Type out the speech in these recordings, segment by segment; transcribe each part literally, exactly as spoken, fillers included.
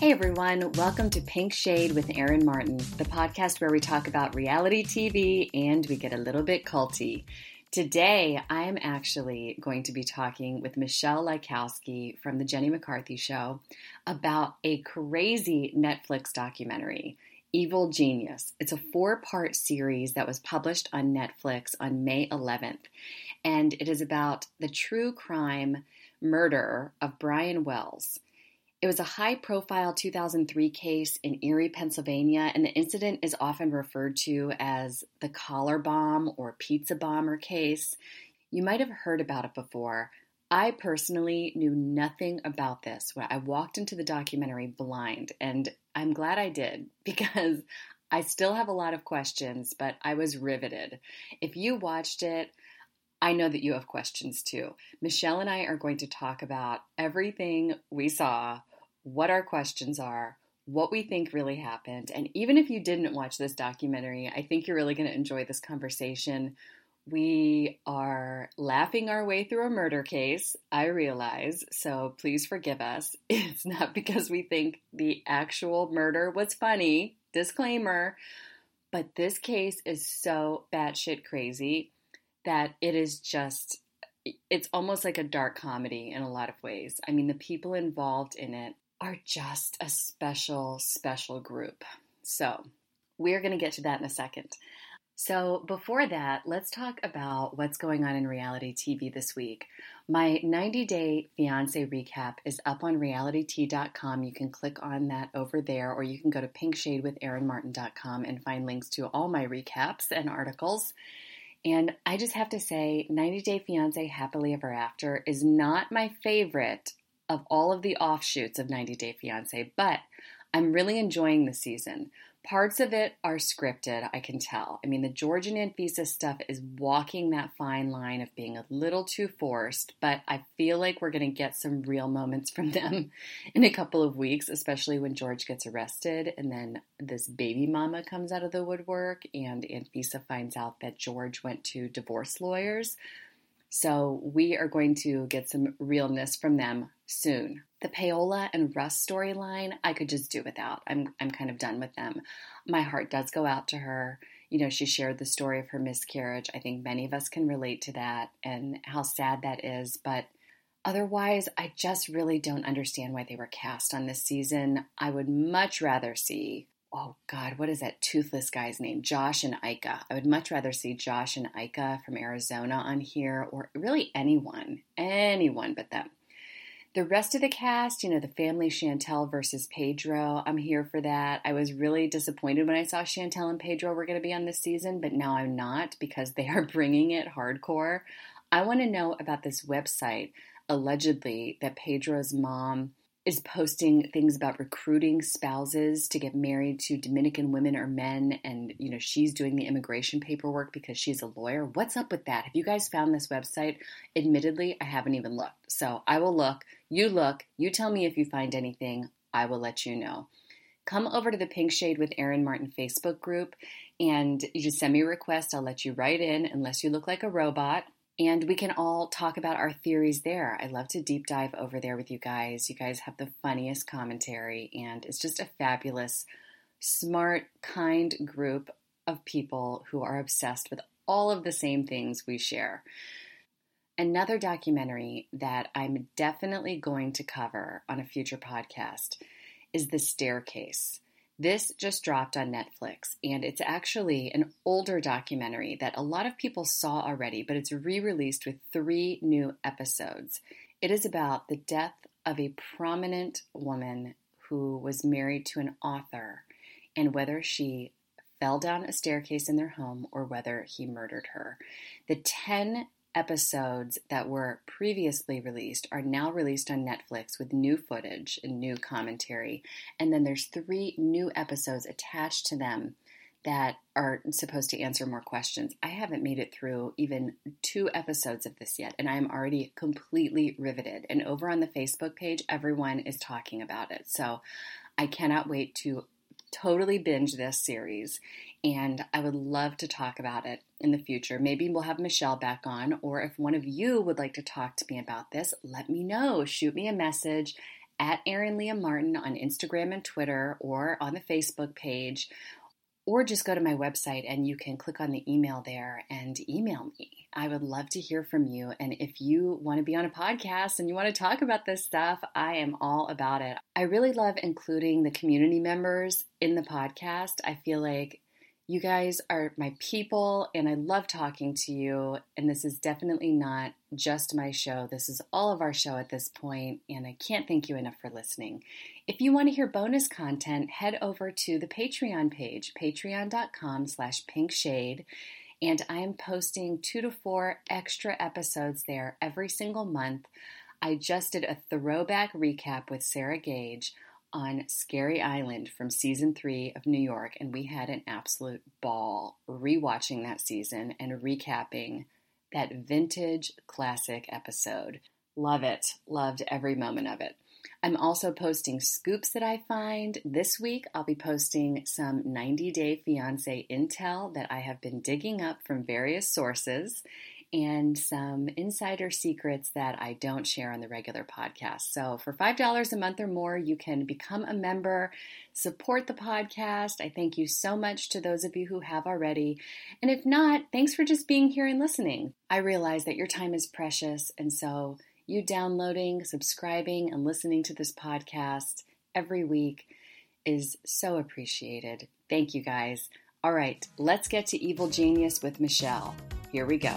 Hey everyone, welcome to Pink Shade with Erin Martin, the podcast where we talk about reality T V and we get a little bit culty. Today, I am actually going to be talking with Michele Laikowski from the Jenny McCarthy Show about a crazy Netflix documentary, Evil Genius. It's a four-part series that was published on Netflix on May eleventh, and it is about the true crime murder of Brian Wells. It was a high-profile two thousand three case in Erie, Pennsylvania, and the incident is often referred to as the Collar Bomb or Pizza Bomber case. You might have heard about it before. I personally knew nothing about this when I walked into the documentary blind, and I'm glad I did because I still have a lot of questions, but I was riveted. If you watched it, I know that you have questions too. Michele and I are going to talk about everything we saw, what our questions are, what we think really happened. And even if you didn't watch this documentary, I think you're really going to enjoy this conversation. We are laughing our way through a murder case, I realize, so please forgive us. It's not because we think the actual murder was funny, disclaimer, but this case is so batshit crazy that it is just, it's almost like a dark comedy in a lot of ways. I mean, the people involved in it are just a special, special group. So we're going to get to that in a second. So before that, let's talk about what's going on in reality T V this week. My ninety day Fiancé recap is up on reality t dot com. You can click on that over there, or you can go to pink shade with erin martin dot com and find links to all my recaps and articles. And I just have to say, ninety day fiancé Happily Ever After is not my favorite of all of the offshoots of ninety day fiancé, but I'm really enjoying the season. Parts of it are scripted, I can tell. I mean, the George and Anfisa stuff is walking that fine line of being a little too forced, but I feel like we're going to get some real moments from them in a couple of weeks, especially when George gets arrested and then this baby mama comes out of the woodwork and Anfisa finds out that George went to divorce lawyers. So we are going to get some realness from them soon. The Paola and Russ storyline, I could just do without. I'm I'm kind of done with them. My heart does go out to her. You know, she shared the story of her miscarriage. I think many of us can relate to that and how sad that is. But otherwise, I just really don't understand why they were cast on this season. I would much rather see, oh God, what is that toothless guy's name? Josh and Ica. I would much rather see Josh and Ica from Arizona on here, or really anyone, anyone but them. The rest of the cast, you know, the family Chantel versus Pedro, I'm here for that. I was really disappointed when I saw Chantel and Pedro were going to be on this season, but now I'm not because they are bringing it hardcore. I want to know about this website, allegedly, that Pedro's mom is posting things about recruiting spouses to get married to Dominican women or men. And, you know, she's doing the immigration paperwork because she's a lawyer. What's up with that? Have you guys found this website? Admittedly, I haven't even looked. So I will look. You look. You tell me if you find anything. I will let you know. Come over to the Pink Shade with Erin Martin Facebook group and you just send me a request. I'll let you write in unless you look like a robot. And we can all talk about our theories there. I love to deep dive over there with you guys. You guys have the funniest commentary, and it's just a fabulous, smart, kind group of people who are obsessed with all of the same things we share. Another documentary that I'm definitely going to cover on a future podcast is The Staircase. This just dropped on Netflix, and it's actually an older documentary that a lot of people saw already, but it's re-released with three new episodes. It is about the death of a prominent woman who was married to an author and whether she fell down a staircase in their home or whether he murdered her. The ten episodes that were previously released are now released on Netflix with new footage and new commentary. And then there's three new episodes attached to them that are supposed to answer more questions. I haven't made it through even two episodes of this yet, and I'm already completely riveted. And over on the Facebook page, everyone is talking about it. So I cannot wait to totally binge this series, and I would love to talk about it in the future. Maybe we'll have Michele back on, or if one of you would like to talk to me about this, let me know. Shoot me a message at Erin Liam Martin on Instagram and Twitter or on the Facebook page, or just go to my website and you can click on the email there and email me. I would love to hear from you. And if you want to be on a podcast and you want to talk about this stuff, I am all about it. I really love including the community members in the podcast. I feel like you guys are my people, and I love talking to you. And this is definitely not just my show. This is all of our show at this point, and I can't thank you enough for listening. If you want to hear bonus content, head over to the Patreon page, patreon dot com slash pinkshade, and I am posting two to four extra episodes there every single month. I just did a throwback recap with Sarah Gage on Scary Island from season three of New York, and we had an absolute ball rewatching that season and recapping that vintage classic episode. Love it. Loved every moment of it. I'm also posting scoops that I find. This week, I'll be posting some ninety day fiancé intel that I have been digging up from various sources and some insider secrets that I don't share on the regular podcast. So for five dollars a month or more, you can become a member, support the podcast. I thank you so much to those of you who have already. And if not, thanks for just being here and listening. I realize that your time is precious, and so you downloading, subscribing, and listening to this podcast every week is so appreciated. Thank you, guys. All right, let's get to Evil Genius with Michele. Here we go.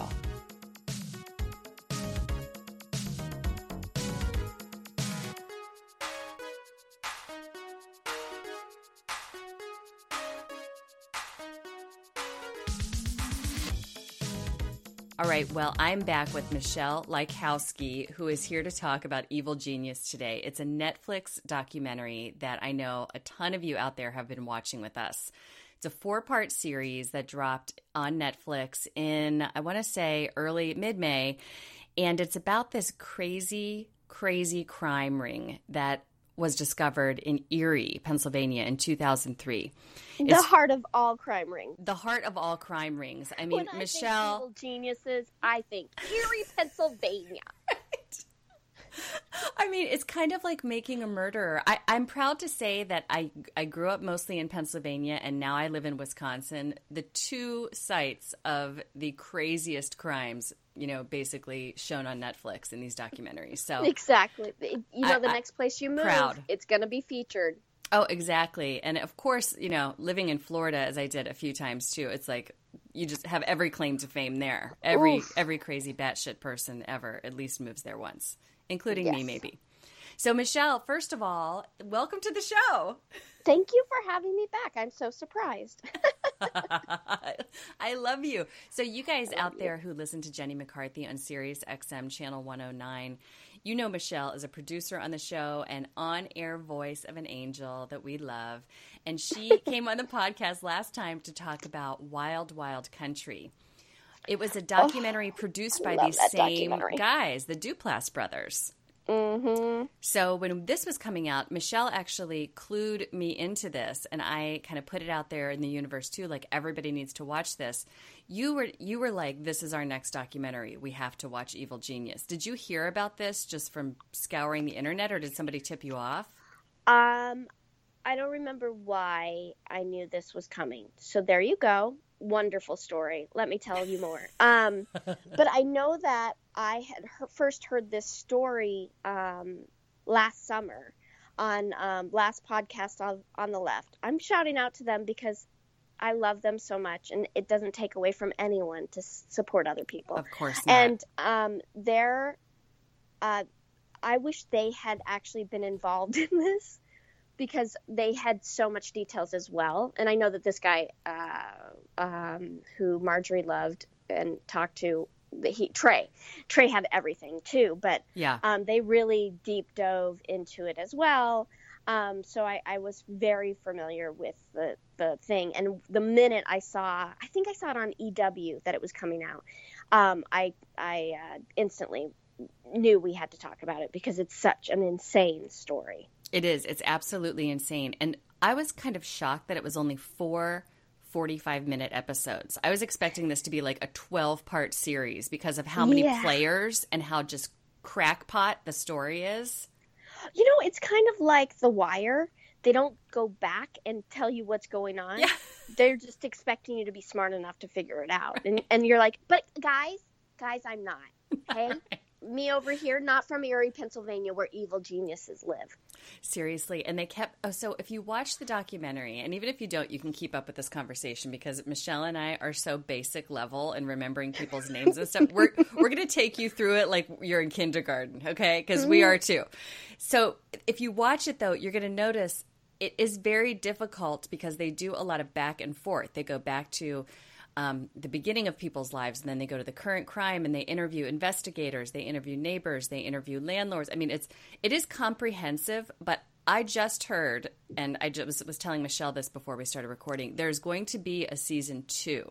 All right, well, I'm back with Michele Laikowski, who is here to talk about Evil Genius today. It's a Netflix documentary that I know a ton of you out there have been watching with us. It's a four-part series that dropped on Netflix in, I want to say, early, mid-May, and it's about this crazy, crazy crime ring that was discovered in Erie, Pennsylvania in two thousand three. The it's, heart of all crime rings. The heart of all crime rings. I mean, when Michele. I think Evil Geniuses, I think Erie, Pennsylvania. Right. I mean, it's kind of like making a murderer. I, I'm proud to say that I, I grew up mostly in Pennsylvania, and now I live in Wisconsin. The two sites of the craziest crimes, you know, basically shown on Netflix in these documentaries. So exactly. You know, the I, next place you move, proud. It's going to be featured. Oh, exactly. And of course, you know, living in Florida, as I did a few times too, it's like you just have every claim to fame there. Every Oof. every crazy batshit person ever at least moves there once. Including yes. me, maybe. So, Michele, first of all, welcome to the show. Thank you for having me back. I'm so surprised. I love you. So you guys out you. there who listen to Jenny McCarthy on SiriusXM Channel one oh nine, you know Michele is a producer on the show and on-air voice of an angel that we love. And she came on the podcast last time to talk about Wild Wild Country. It was a documentary oh, produced by these same guys, the Duplass brothers. Mm-hmm. So when this was coming out, Michele actually clued me into this, and I kind of put it out there in the universe too, like everybody needs to watch this. You were you were like, this is our next documentary. We have to watch Evil Genius. Did you hear about this just from scouring the internet, or did somebody tip you off? Um, I don't remember why I knew this was coming. So there you go. Wonderful story. Let me tell you more. Um, but I know that I had he- first heard this story um, last summer on um, last podcast on, on the left. I'm shouting out to them because I love them so much, and it doesn't take away from anyone to s- support other people. Of course not. And um, they're, uh, I wish they had actually been involved in this, because they had so much details as well. And I know that this guy uh, um, who Marjorie loved and talked to, he Trey, Trey had everything too. But yeah. um, they really deep dove into it as well. Um, so I, I was very familiar with the, the thing. And the minute I saw, I think I saw it on E W that it was coming out, um, I, I uh, instantly knew we had to talk about it because it's such an insane story. It is. It's absolutely insane. And I was kind of shocked that it was only four forty-five minute episodes. I was expecting this to be like a twelve part series because of how many yeah. players and how just crackpot the story is. You know, it's kind of like The Wire. They don't go back and tell you what's going on. Yeah. They're just expecting you to be smart enough to figure it out. Right. And and you're like, but guys, guys, I'm not. Okay? Right. Me over here, not from Erie, Pennsylvania, where evil geniuses live. Seriously. And they kept – oh, so if you watch the documentary, and even if you don't, you can keep up with this conversation because Michele and I are so basic level in remembering people's names and stuff. We're we're going to take you through it like you're in kindergarten, okay? Because we are too. So if you watch it, though, you're going to notice it is very difficult because they do a lot of back and forth. They go back to – Um, the beginning of people's lives, and then they go to the current crime, and they interview investigators, they interview neighbors, they interview landlords. I mean, it's it is comprehensive, but I just heard, and I just was, was telling Michele this before we started recording, there's going to be a season two.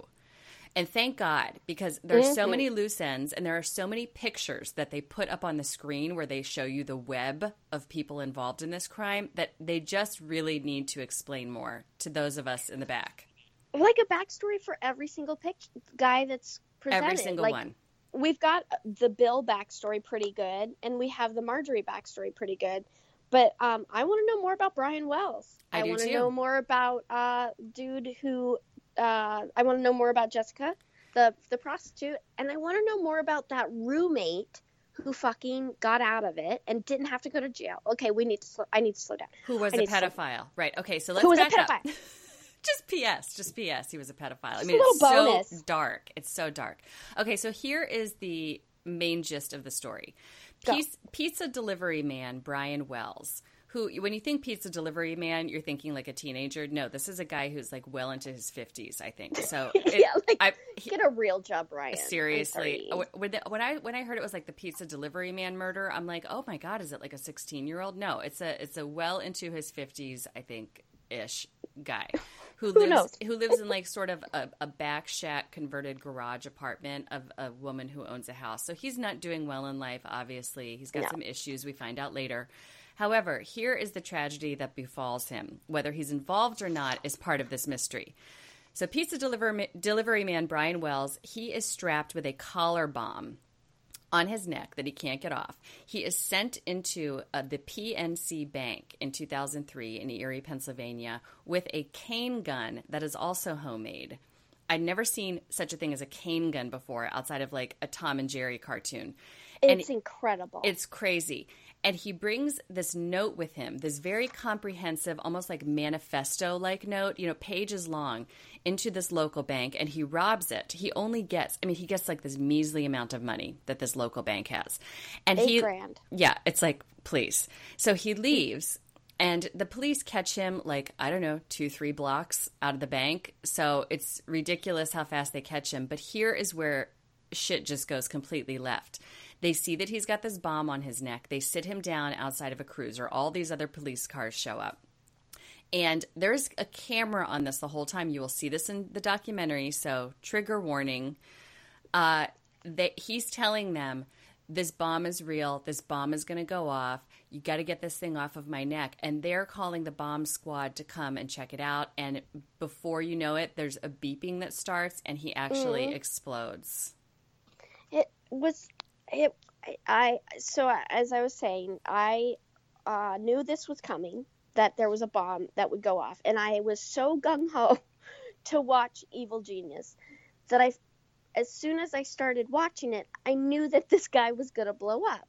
And thank God, because there's mm-hmm. so many loose ends, and there are so many pictures that they put up on the screen where they show you the web of people involved in this crime that they just really need to explain more to those of us in the back. Like a backstory for every single pic- guy that's presented. Every single like, one. We've got the Bill backstory pretty good, and we have the Marjorie backstory pretty good. But um, I want to know more about Brian Wells. I, I want to know more about uh, dude who. Uh, I want to know more about Jessica, the the prostitute, and I want to know more about that roommate who fucking got out of it and didn't have to go to jail. Okay, we need to. Sl- I need to slow down. Who was I a pedophile? Right. Okay. So let's. Who was back a pedophile? Up. Just P S. Just P S. He was a pedophile. I mean, it's bonus. So dark. It's so dark. Okay, so here is the main gist of the story. Pizza, pizza delivery man Brian Wells, who when you think pizza delivery man, you're thinking like a teenager. No, this is a guy who's like well into his fifties, I think. So it, yeah, like I, he, get a real job, Brian. Seriously, when, the, when I when I heard it was like the pizza delivery man murder, I'm like, oh my God, is it like a sixteen year old? No, it's a it's a well into his fifties, I think. Ish guy who, who lives who lives in like sort of a, a back shack converted garage apartment of a woman who owns a house. So he's not doing well in life, obviously. He's got no. some issues we find out later. However, here is the tragedy that befalls him. Whether he's involved or not is part of this mystery. So pizza deliver, delivery man Brian Wells, he is strapped with a collar bomb on his neck that he can't get off. He is sent into uh, the P N C Bank in two thousand three in Erie, Pennsylvania, with a cane gun that is also homemade. I'd never seen such a thing as a cane gun before outside of like a Tom and Jerry cartoon. It's and incredible. It's crazy. And he brings this note with him, this very comprehensive, almost like manifesto-like note, you know, pages long, into this local bank, and he robs it. He only gets, I mean, he gets like this measly amount of money that this local bank has. And Eight he, grand. Yeah, it's like, please. So he leaves, and the police catch him like, I don't know, two, three blocks out of the bank. So it's ridiculous how fast they catch him. But here is where shit just goes completely left. They see that he's got this bomb on his neck. They sit him down outside of a cruiser. All these other police cars show up. And there's a camera on this the whole time. You will see this in the documentary, so trigger warning. Uh, they, he's telling them, this bomb is real. This bomb is going to go off. You got to get this thing off of my neck. And they're calling the bomb squad to come and check it out. And before you know it, there's a beeping that starts, and he actually mm-hmm. explodes. It was... It, I so as I was saying, I uh, knew this was coming, that there was a bomb that would go off, and I was so gung ho to watch Evil Genius that I, as soon as I started watching it, I knew that this guy was gonna blow up,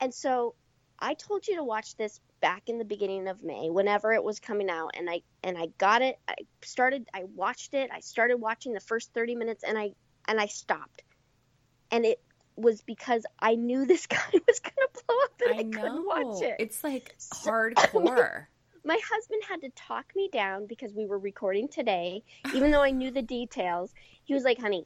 and so I told you to watch this back in the beginning of May, whenever it was coming out, and I and I got it. I started. I watched it. I started watching the first thirty minutes, and I and I stopped, and it. was because I knew this guy was going to blow up and I, I couldn't know. watch it. It's like so, hardcore. My, my husband had to talk me down because we were recording today. Even though I knew the details, he was like, honey,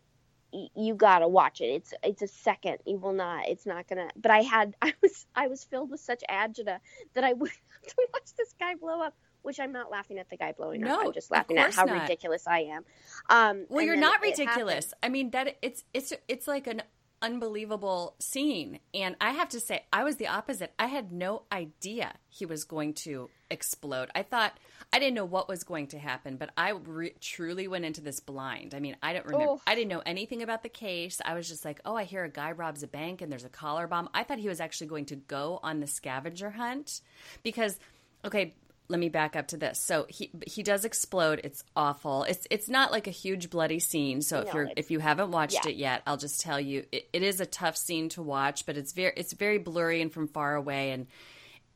y- you got to watch it. It's it's a second. You will not. It's not going to. But I had I was I was filled with such agita that I would have to watch this guy blow up. Which I'm not laughing at the guy blowing no, up. I'm just laughing at how not. ridiculous I am. Um, well, you're not it, ridiculous. It I mean, that it's it's it's like an unbelievable scene. And I have to say, I was the opposite. I had no idea he was going to explode. I thought, I didn't know what was going to happen, but I re- truly went into this blind. I mean, I don't remember. Oof. I didn't know anything about the case. I was just like, oh, I hear a guy robs a bank and there's a collar bomb. I thought he was actually going to go on the scavenger hunt because, okay, let me back up to this. So he he does explode. It's awful. It's it's not like a huge bloody scene. So if no, you're if you haven't watched yeah. it yet, I'll just tell you it, it is a tough scene to watch, but it's very it's very blurry and from far away, and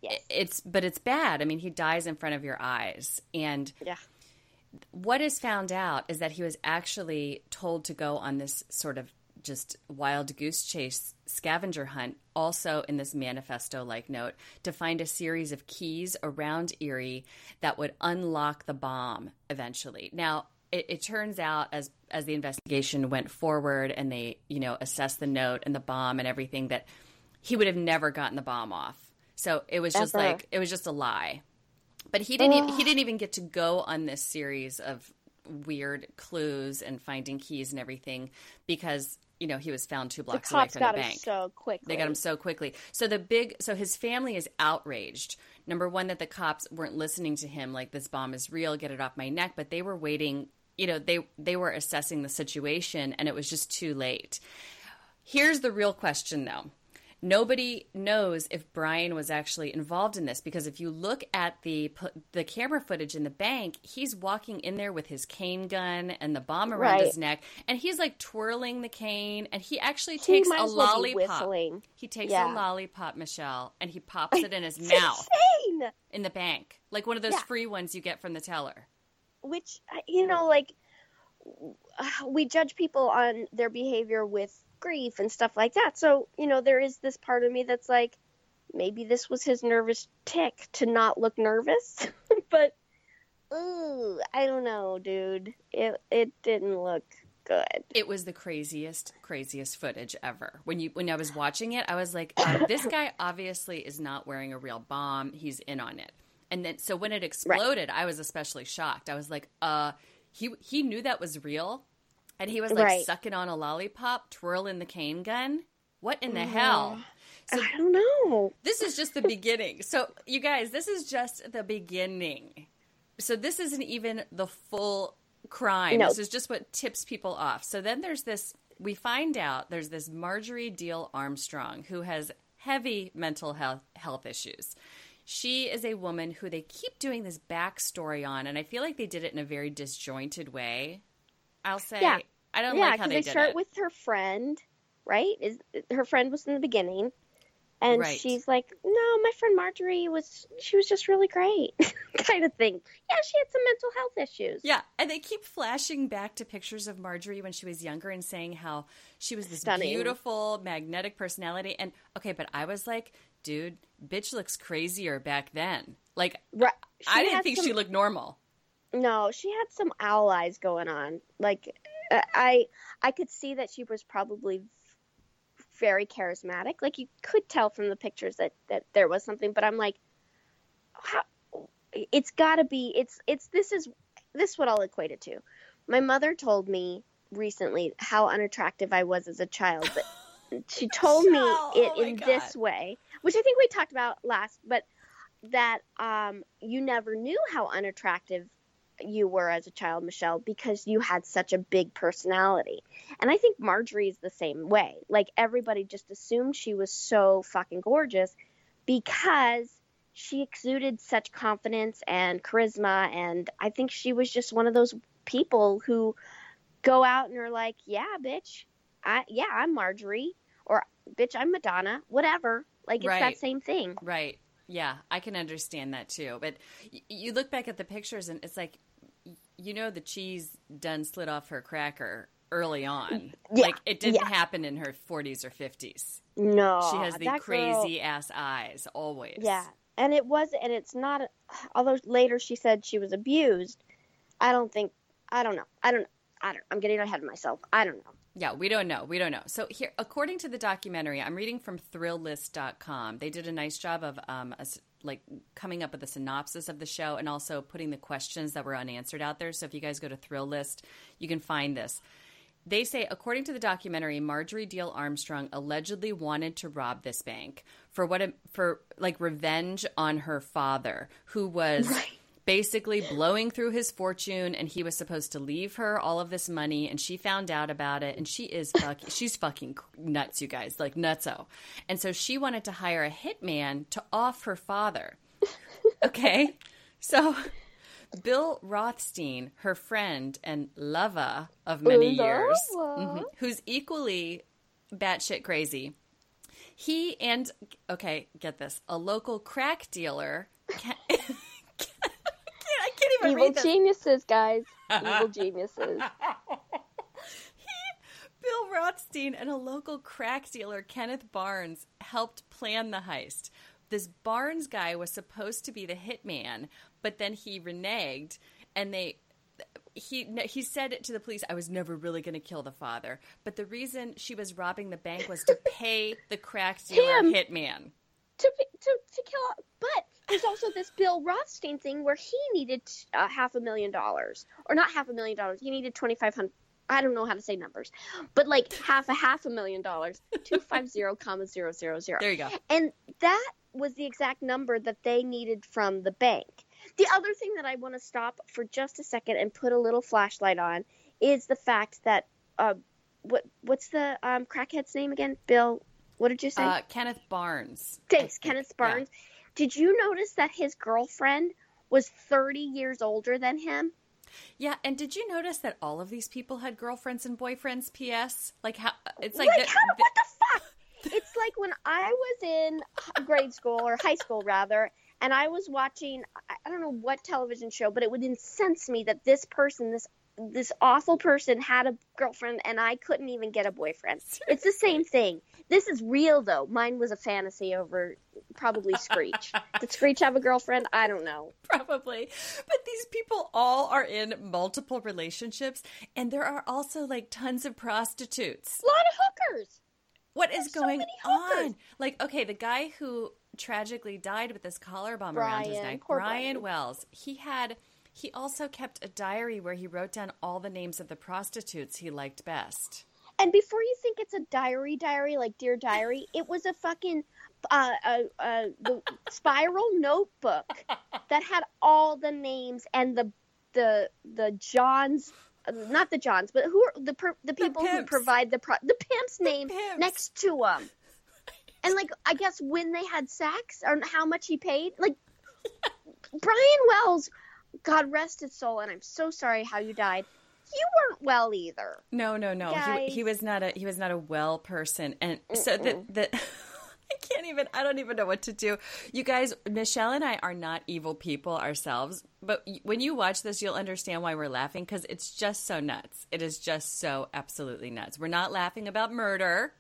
yes. it's but it's bad. I mean, he dies in front of your eyes, and yeah. what is found out is that he was actually told to go on this sort of just wild goose chase scavenger hunt, also in this manifesto-like note, to find a series of keys around Erie that would unlock the bomb eventually. Now, it, it turns out as as the investigation went forward and they, you know, assessed the note and the bomb and everything, that he would have never gotten the bomb off. So it was just Ever. like it was just a lie. But he didn't even, he didn't even get to go on this series of weird clues and finding keys and everything because, you know, he was found two blocks away from the bank. The cops got him so quickly. They got him so quickly. So the big, so his family is outraged. Number one, that the cops weren't listening to him, like, this bomb is real, get it off my neck. But they were waiting, you know, they they were assessing the situation, and it was just too late. Here's the real question, though. Nobody knows if Brian was actually involved in this, because if you look at the the camera footage in the bank, he's walking in there with his cane gun and the bomb around right. his neck, and he's like twirling the cane, and he actually he takes a lollipop. Well he takes yeah. a lollipop, Michelle, and he pops it in his it's mouth insane. in the bank, like one of those yeah. free ones you get from the teller. Which, you know, like, we judge people on their behavior with grief and stuff like that. So, you know, there is this part of me that's like, maybe this was his nervous tick to not look nervous. But, ooh, I don't know, dude. It it didn't look good. It was the craziest, craziest footage ever. When you when I was watching it, I was like, oh, this guy obviously is not wearing a real bomb. He's in on it. And then, so when it exploded, right. I was especially shocked. I was like, uh, he he knew that was real. And he was like right. sucking on a lollipop, twirling the cane gun. What in the mm-hmm. hell? So I don't know. This is just the beginning. So you guys, this is just the beginning. So this isn't even the full crime. No. This is just what tips people off. So then there's this, we find out there's this Marjorie Diehl-Armstrong who has heavy mental health, health issues. She is a woman who they keep doing this backstory on. And I feel like they did it in a very disjointed way. I'll say, yeah. I don't yeah, like how they, they did it. Yeah, because they start with her friend, right? Is her friend was in the beginning, and right. she's like, no, my friend Marjorie was, she was just really great, kind of thing. Yeah, she had some mental health issues. Yeah, and they keep flashing back to pictures of Marjorie when she was younger and saying how she was this Stunning. beautiful, magnetic personality. And, okay, but I was like, dude, bitch looks crazier back then. Like, right. I didn't think some... she looked normal. No, she had some owl eyes going on. Like, I I could see that she was probably very charismatic. Like, you could tell from the pictures that, that there was something. But I'm like, how, it's got to be. It's it's this is this is what I'll equate it to. My mother told me recently how unattractive I was as a child. But she told me oh, it oh in God. this way, which I think we talked about last. But that um, you never knew how unattractive you were as a child, Michelle, because you had such a big personality. And I think Marjorie's the same way. Like, everybody just assumed she was so fucking gorgeous because she exuded such confidence and charisma. And I think she was just one of those people who go out and are like, yeah, bitch, I, yeah, I'm Marjorie, or bitch, I'm Madonna, whatever. Like, it's right. that same thing. Right. Yeah. I can understand that too. But y- you look back at the pictures and it's like, you know, the cheese done slid off her cracker early on. Yeah, like, it didn't yeah. happen in her forties or fifties. No. She has the crazy girl, ass eyes always. Yeah. And it was, and it's not, although later she said she was abused. I don't think, I don't know. I don't know. I don't, I'm getting ahead of myself. I don't know. Yeah, we don't know. We don't know. So here, according to the documentary, I'm reading from thrill list dot com. They did a nice job of um, a, like coming up with a synopsis of the show and also putting the questions that were unanswered out there. So if you guys go to Thrill List, you can find this. They say, according to the documentary, Marjorie Diehl-Armstrong allegedly wanted to rob this bank for what a, for like revenge on her father, who was right. basically blowing through his fortune, and he was supposed to leave her all of this money, and she found out about it, and she is fuck, she's fucking nuts, you guys, like nutso. And so she wanted to hire a hitman to off her father. Okay, so Bill Rothstein, her friend and lover of many Lava. years, mm-hmm, who's equally batshit crazy, he and, okay, get this, a local crack dealer. Can, can, I, can't, I can't even Evil read this. Evil geniuses, guys. Evil geniuses. He, Bill Rothstein and a local crack dealer, Kenneth Barnes, helped plan the heist. This Barnes guy was supposed to be the hitman, but then he reneged, and they he he said to the police, I was never really going to kill the father. But the reason she was robbing the bank was to pay the crack dealer Him. hitman. To, to to kill – but there's also this Bill Rothstein thing where he needed uh, half a million dollars. Or not half a million dollars. He needed twenty-five hundred dollars. I don't know how to say numbers. But like half a half a million dollars. two fifty, zero zero zero There you go. And that was the exact number that they needed from the bank. The other thing that I want to stop for just a second and put a little flashlight on is the fact that uh, what what's the um, crackhead's name again? Bill, what did you say? Uh, Kenneth Barnes. Thanks, Kenneth Barnes. Yeah. Did you notice that his girlfriend was thirty years older than him? Yeah, and did you notice that all of these people had girlfriends and boyfriends? P S. Like how it's like, like the, how, the, what the fuck? It's like when I was in grade school or high school rather. And I was watching, I don't know what television show, but it would incense me that this person, this this awful person had a girlfriend and I couldn't even get a boyfriend. Seriously? It's the same thing. This is real, though. Mine was a fantasy over probably Screech. Did Screech have a girlfriend? I don't know. Probably. But these people all are in multiple relationships, and there are also, like, tons of prostitutes. A lot of hookers. What There's is going so on? Like, okay, the guy who tragically died with this collar bomb Brian, around his neck. Brian, Brian Wells. He had he also kept a diary where he wrote down all the names of the prostitutes he liked best. And before you think it's a diary diary, like Dear Diary, it was a fucking uh, uh, uh, the spiral notebook that had all the names and the the the Johns. Not the Johns, but who are the per, the people the who provide the pro, the pimp's name the pimps. next to them, and like I guess when they had sex or how much he paid. Like Brian Wells, God rest his soul, and I'm so sorry how you died. You weren't well either. No, no, no. He, he was not a he was not a well person, and Mm-mm. so the the. I can't even, I don't even know what to do. You guys, Michelle and I are not evil people ourselves, but when you watch this, you'll understand why we're laughing because it's just so nuts. It is just so absolutely nuts. We're not laughing about murder.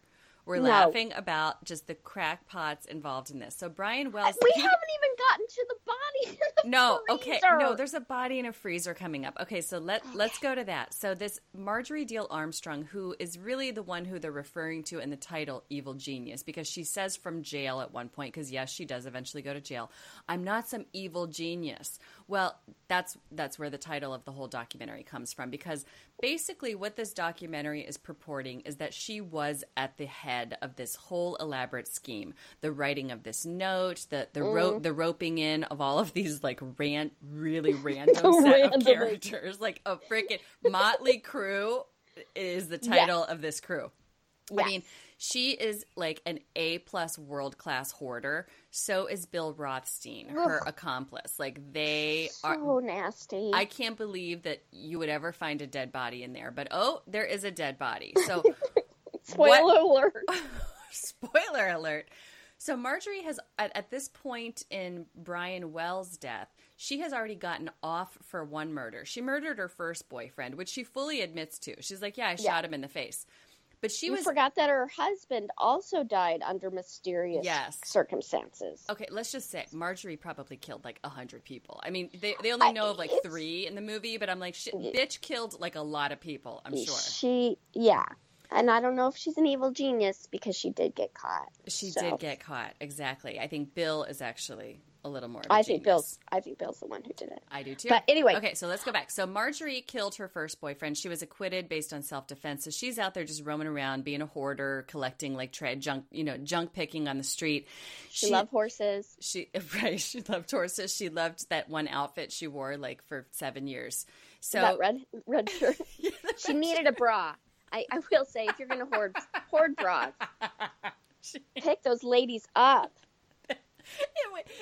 We're no. laughing about just the crackpots involved in this. So Brian Wells. We he, haven't even gotten to the body in the No, freezer. okay. No, there's a body in a freezer coming up. Okay, so let, okay. let's go to that. So this Marjorie Diehl-Armstrong, who is really the one who they're referring to in the title, Evil Genius, because she says from jail at one point, because yes, she does eventually go to jail, I'm not some evil genius. Well, that's that's where the title of the whole documentary comes from, because basically what this documentary is purporting is that she was at the head of this whole elaborate scheme, the writing of this note, the the, mm. ro- the roping in of all of these like rant, really random set random of characters, it. like a freaking motley crew is the title yes. of this crew. Yes. I mean, she is like an A plus world class hoarder. So is Bill Rothstein, Ugh. her accomplice. Like they so are so nasty. I can't believe that you would ever find a dead body in there, but oh, there is a dead body. So. Spoiler what? alert. Spoiler alert. So Marjorie has, at, at this point in Brian Wells' death, she has already gotten off for one murder. She murdered her first boyfriend, which she fully admits to. She's like, yeah, I yeah. shot him in the face. But she you was... forgot that her husband also died under mysterious yes. circumstances. Okay, let's just say Marjorie probably killed like one hundred people. I mean, they they only know I, of like it's... three in the movie, but I'm like, she, bitch killed like a lot of people, I'm sure. She, yeah. And I don't know if she's an evil genius because she did get caught. She so. did get caught, exactly. I think Bill is actually a little more of a I think genius. Bill's I think Bill's the one who did it. I do too. But anyway. Okay, so let's go back. So Marjorie killed her first boyfriend. She was acquitted based on self-defense. So she's out there just roaming around, being a hoarder, collecting like tra- junk, you know, junk picking on the street. She, she loved horses. She right, she loved horses. She loved that one outfit she wore like for seven years. So that red red shirt. yeah, she red needed shirt. a bra. I, I will say, if you're going to hoard hoard bras, pick those ladies up.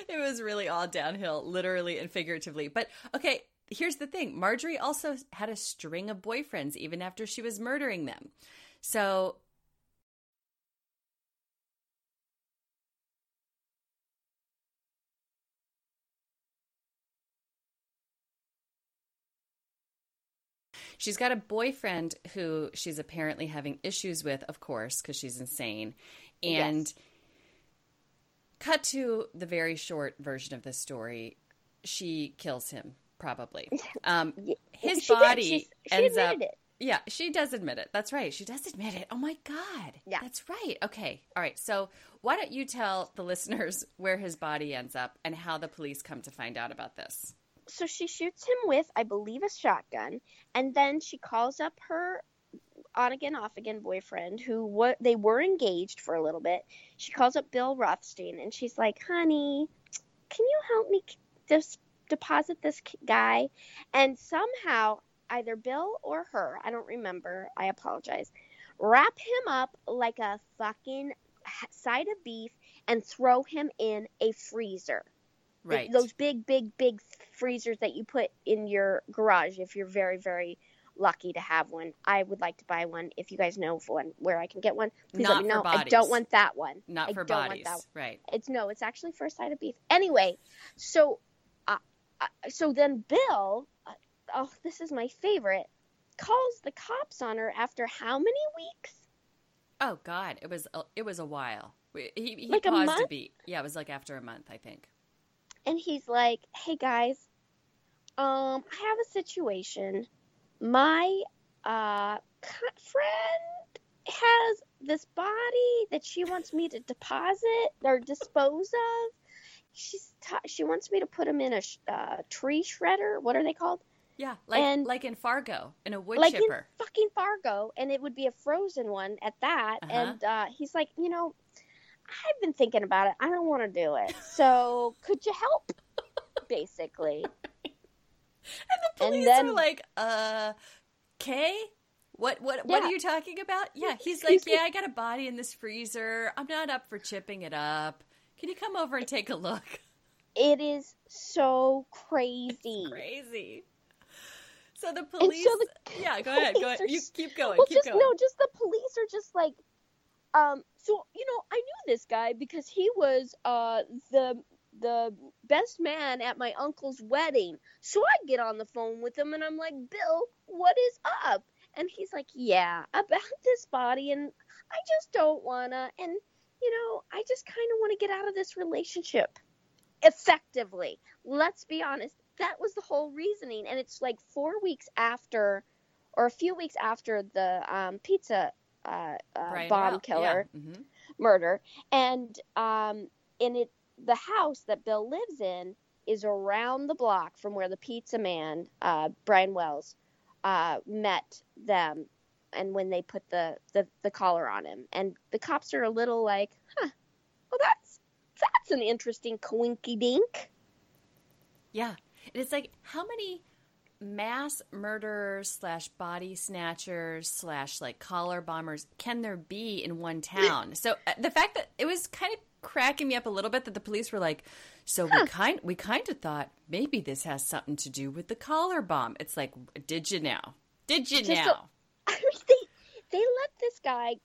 It was really all downhill, literally and figuratively. But, okay, here's the thing. Marjorie also had a string of boyfriends even after she was murdering them. So... she's got a boyfriend who she's apparently having issues with, of course, because she's insane. And yes. Cut to the very short version of the story. She kills him, probably. Um, his she body she ends up. It. Yeah, she does admit it. That's right. She does admit it. Oh, my God. Yeah. That's right. Okay. All right. So why don't you tell the listeners where his body ends up and how the police come to find out about this? So she shoots him with, I believe, a shotgun, and then she calls up her on-again, off-again boyfriend who what they were engaged for a little bit. She calls up Bill Rothstein, and she's like, honey, can you help me just deposit this guy? And somehow, either Bill or her, I don't remember, I apologize, wrap him up like a fucking side of beef and throw him in a freezer. Right. Those big, big, big freezers that you put in your garage if you're very, very lucky to have one. I would like to buy one. If you guys know one where I can get one, please Not let me know. Bodies. I don't want that one. Not I for don't bodies. Want that one. Right. It's no, it's actually for a side of beef. Anyway, so uh, uh, so then Bill, uh, oh, this is my favorite, calls the cops on her after how many weeks? Oh, God. It was a, it was a while. He, he like paused a, month? a beat. Yeah, it was like after a month, I think. And he's like, hey, guys, um, I have a situation. My uh, friend has this body that she wants me to deposit or dispose of. She's t- She wants me to put him in a sh- uh, tree shredder. What are they called? Yeah, like and, like in Fargo, in a wood like chipper. Like in fucking Fargo, and it would be a frozen one at that. Uh-huh. And uh, he's like, you know, I've been thinking about it. I don't want to do it. So could you help? Basically. And the police and then, are like, uh, Kay? What what, yeah. what are you talking about? Yeah. He's like, yeah, I got a body in this freezer. I'm not up for chipping it up. Can you come over and take a look? It is so crazy. It's crazy. So the police. So the yeah, go ahead. Go ahead. Are, you keep going. Well, keep just, going. No, just the police are just like, Um, so, you know, I knew this guy because he was, uh, the, the best man at my uncle's wedding. So I get on the phone with him and I'm like, Bill, what is up? And he's like, yeah, about this body. And I just don't wanna, and you know, I just kind of want to get out of this relationship effectively. Let's be honest. That was the whole reasoning. And it's like four weeks after, or a few weeks after the, um, pizza Uh, uh, bomb Wells. killer yeah. mm-hmm. murder, and um, in it, the house that Bill lives in is around the block from where the pizza man, uh, Brian Wells, uh, met them, and when they put the, the the collar on him, and the cops are a little like, huh, well that's that's an interesting coinky dink. Yeah, and it's like how many mass murderers slash body snatchers slash like collar bombers can there be in one town? So uh, the fact that it was kind of cracking me up a little bit that the police were like, so huh. we kind we kind of thought maybe this has something to do with the collar bomb. It's like, did you now? Did you Just now? So, I mean, they, they let this guy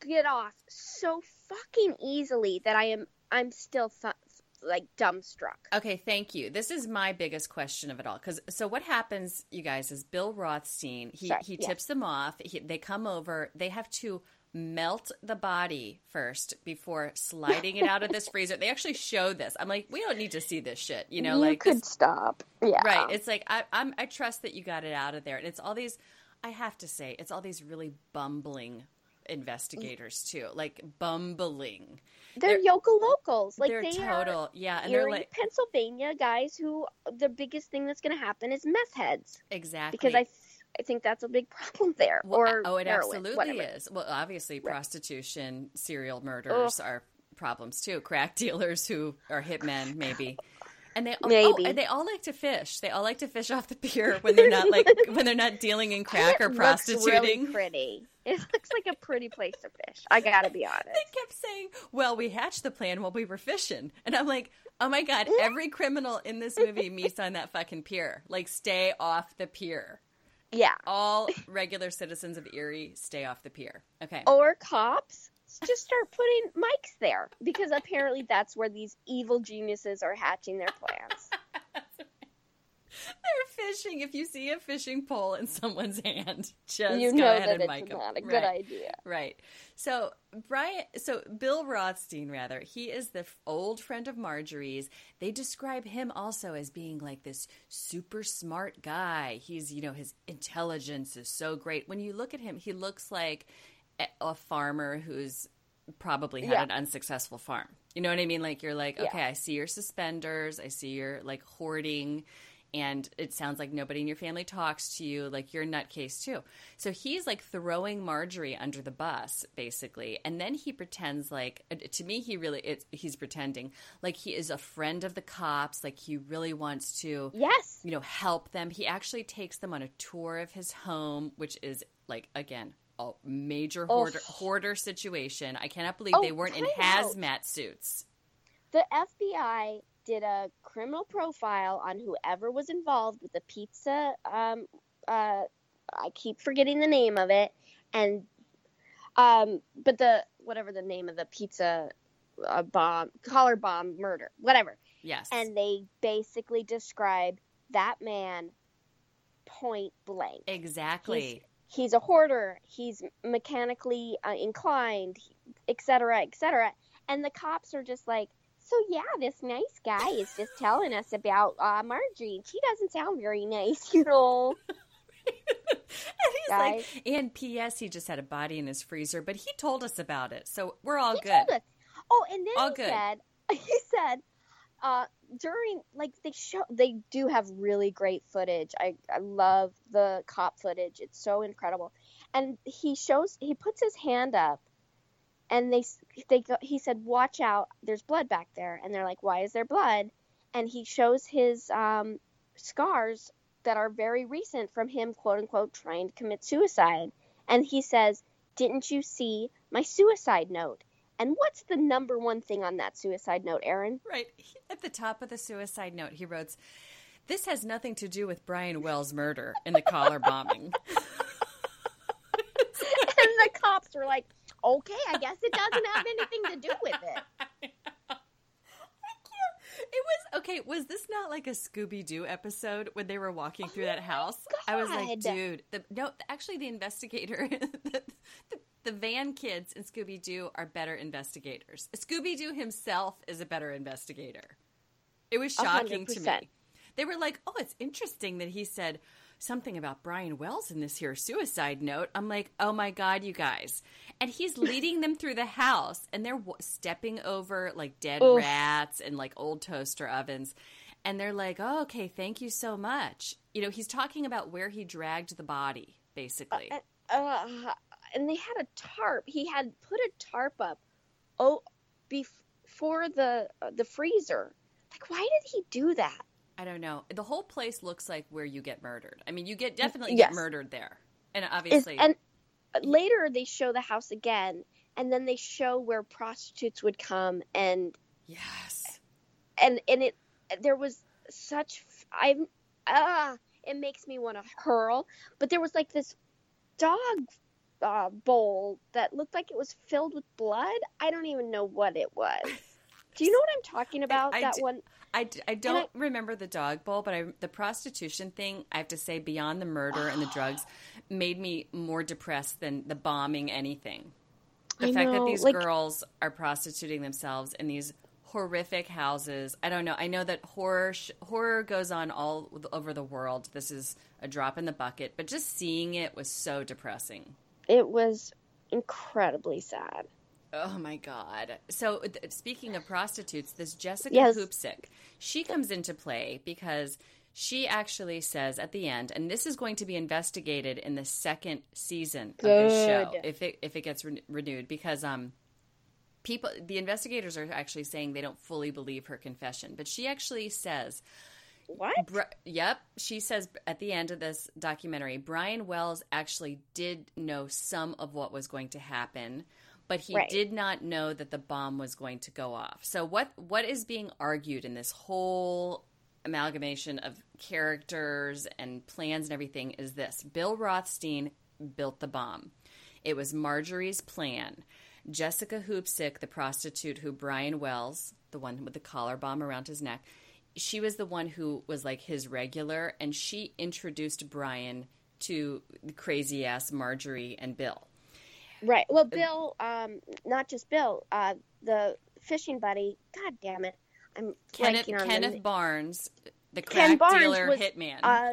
get off so fucking easily that I am I'm still. Th- like dumbstruck. Okay, thank you. This is my biggest question of it all. Cause so what happens, you guys, is Bill Rothstein, he, Sorry, he yeah. tips them off. He, they come over. They have to melt the body first before sliding it out of this freezer. They actually show this. I'm like, we don't need to see this shit. You know, you like could this, stop. Yeah. Right. It's like, I, I'm, I trust that you got it out of there. And it's all these, I have to say, it's all these really bumbling investigators too, like bumbling. They're, they're yokel locals. Like they're they total, are yeah, and Erie, they're like Pennsylvania guys who the biggest thing that's going to happen is meth heads. Exactly, because I. Th- I think that's a big problem there. Well, or oh, it heroin, absolutely whatever. Is. Well, obviously, right. Prostitution, serial murders oh. are problems too. Crack dealers who are hitmen, maybe, and they all, maybe. Oh, and they all like to fish. They all like to fish off the pier when they're not like when they're not dealing in crack or prostituting. It looks really pretty. It looks like a pretty place to fish. I gotta be honest. They kept saying, "Well, we hatched the plan while we were fishing," and I'm like. Oh, my God. Every criminal in this movie meets on that fucking pier. Like, stay off the pier. Yeah. All regular citizens of Erie, stay off the pier. Okay. Or cops. Just start putting mics there. Because apparently that's where these evil geniuses are hatching their plans. They're fishing. If you see a fishing pole in someone's hand, just you go know ahead that and it's mic not them. A good right. idea. Right. So Brian, so Bill Rothstein, rather, he is the old friend of Marjorie's. They describe him also as being like this super smart guy. He's, you know, his intelligence is so great. When you look at him, he looks like a farmer who's probably had yeah. an unsuccessful farm. You know what I mean? Like you're like, okay, yeah. I see your suspenders. I see your like hoarding. And it sounds like nobody in your family talks to you, like you're a nutcase too. So he's like throwing Marjorie under the bus, basically. And then he pretends like, to me, he really, it's, he's pretending like he is a friend of the cops. Like he really wants to, yes, you know, help them. He actually takes them on a tour of his home, which is like, again, a major hoarder, oh. hoarder situation. I cannot believe oh, they weren't in hazmat suits. The F B I did a criminal profile on whoever was involved with the pizza. Um, uh, I keep forgetting the name of it, and um, but the whatever the name of the pizza uh, bomb, collar bomb murder, whatever. Yes. And they basically describe that man point blank. Exactly. He's, he's a hoarder. He's mechanically uh, inclined, et cetera, et cetera. And the cops are just like. So, yeah, this nice guy is just telling us about uh, Marjorie. She doesn't sound very nice, you know. And he's guys. Like, and P S he just had a body in his freezer, but he told us about it. So we're all he good. Told us. Oh, and then all he good. said, he said, uh, during, like, they show, they do have really great footage. I, I love the cop footage. It's so incredible. And he shows, he puts his hand up. And they, they go, he said, watch out, there's blood back there. And they're like, why is there blood? And he shows his um, scars that are very recent from him, quote unquote, trying to commit suicide. And he says, didn't you see my suicide note? And what's the number one thing on that suicide note, Erin? Right. He, at the top of the suicide note, he wrote, this has nothing to do with Brian Wells' murder and the collar bombing. And the cops were like, okay, I guess it doesn't have anything to do with it. I can't. It was, okay, was this not like a Scooby-Doo episode when they were walking oh through that house? God. I was like, dude, the, no, actually the investigator, the, the, the van kids in Scooby-Doo are better investigators. Scooby-Doo himself is a better investigator. It was shocking one hundred percent to me. They were like, oh, it's interesting that he said something about Brian Wells in this here suicide note. I'm like, oh my God, you guys. And he's leading them through the house and they're w- stepping over like dead Oof. rats and like old toaster ovens. And they're like, oh, okay, thank you so much. You know, he's talking about where he dragged the body, basically. Uh, uh, and they had a tarp. He had put a tarp up oh, before the, uh, the freezer. Like, why did he do that? I don't know. The whole place looks like where you get murdered. I mean, you get definitely yes. get murdered there. And obviously. And later they show the house again. And then they show where prostitutes would come. And. Yes. And, and it, there was such, I'm, ah, it makes me want to hurl. But there was like this dog uh, bowl that looked like it was filled with blood. I don't even know what it was. Do you know what I'm talking about? I, I that do, one. I, I don't I, remember the dog bowl, but I, the prostitution thing, I have to say, beyond the murder and the drugs, made me more depressed than the bombing anything. The I fact know. that these like, girls are prostituting themselves in these horrific houses. I don't know. I know that horror sh- horror goes on all over the world. This is a drop in the bucket, but just seeing it was so depressing. It was incredibly sad. Oh, my God. So th- speaking of prostitutes, this Jessica yes. Hoopsick, she comes into play because she actually says at the end, and this is going to be investigated in the second season Good. of this show, if it if it gets re- renewed, because um, people, the investigators are actually saying they don't fully believe her confession. But she actually says... What? Br- yep. She says at the end of this documentary, Brian Wells actually did know some of what was going to happen, but he right. did not know that the bomb was going to go off. So what what is being argued in this whole amalgamation of characters and plans and everything is this. Bill Rothstein built the bomb. It was Marjorie's plan. Jessica Hoopsick, the prostitute who Brian Wells, the one with the collar bomb around his neck, she was the one who was like his regular, and she introduced Brian to crazy-ass Marjorie and Bill. Right. Well, Bill, um, not just Bill, uh, the fishing buddy. God damn it. I'm Kenneth, blanking on Kenneth him. Barnes, the crack Barnes dealer was, hitman. Uh,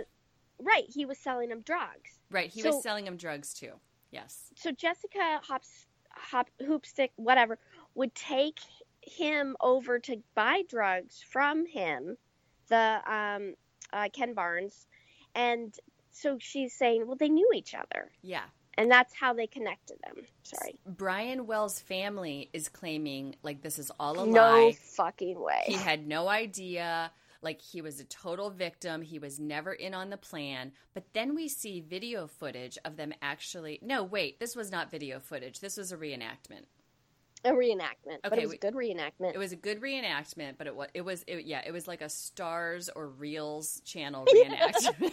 right. He was selling him drugs. Right. He so, was selling him drugs, too. Yes. So Jessica Hops, Hop, Hoopstick, whatever, would take him over to buy drugs from him, the um, uh, Ken Barnes. And so she's saying, well, they knew each other. Yeah. And that's how they connected them. Sorry. Brian Wells' family is claiming, like, this is all a no lie. No fucking way. He had no idea. Like, he was a total victim. He was never in on the plan. But then we see video footage of them actually – no, wait. This was not video footage. This was a reenactment. A reenactment. Okay, but it was a good reenactment. It was a good reenactment, but it was, it was it, yeah, it was like a Stars or Reels channel reenactment.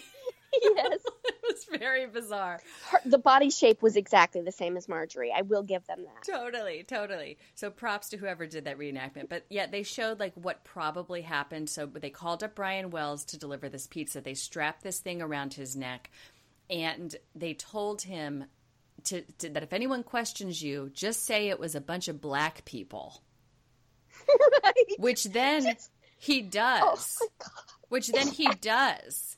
Yes. It was very bizarre. Her, the body shape was exactly the same as Marjorie. I will give them that. Totally, totally. So props to whoever did that reenactment. But yeah, they showed like what probably happened. So they called up Brian Wells to deliver this pizza. They strapped this thing around his neck, and they told him to, to, that if anyone questions you, just say it was a bunch of black people. Right. Which then just... he does. Oh my God. Which then he does.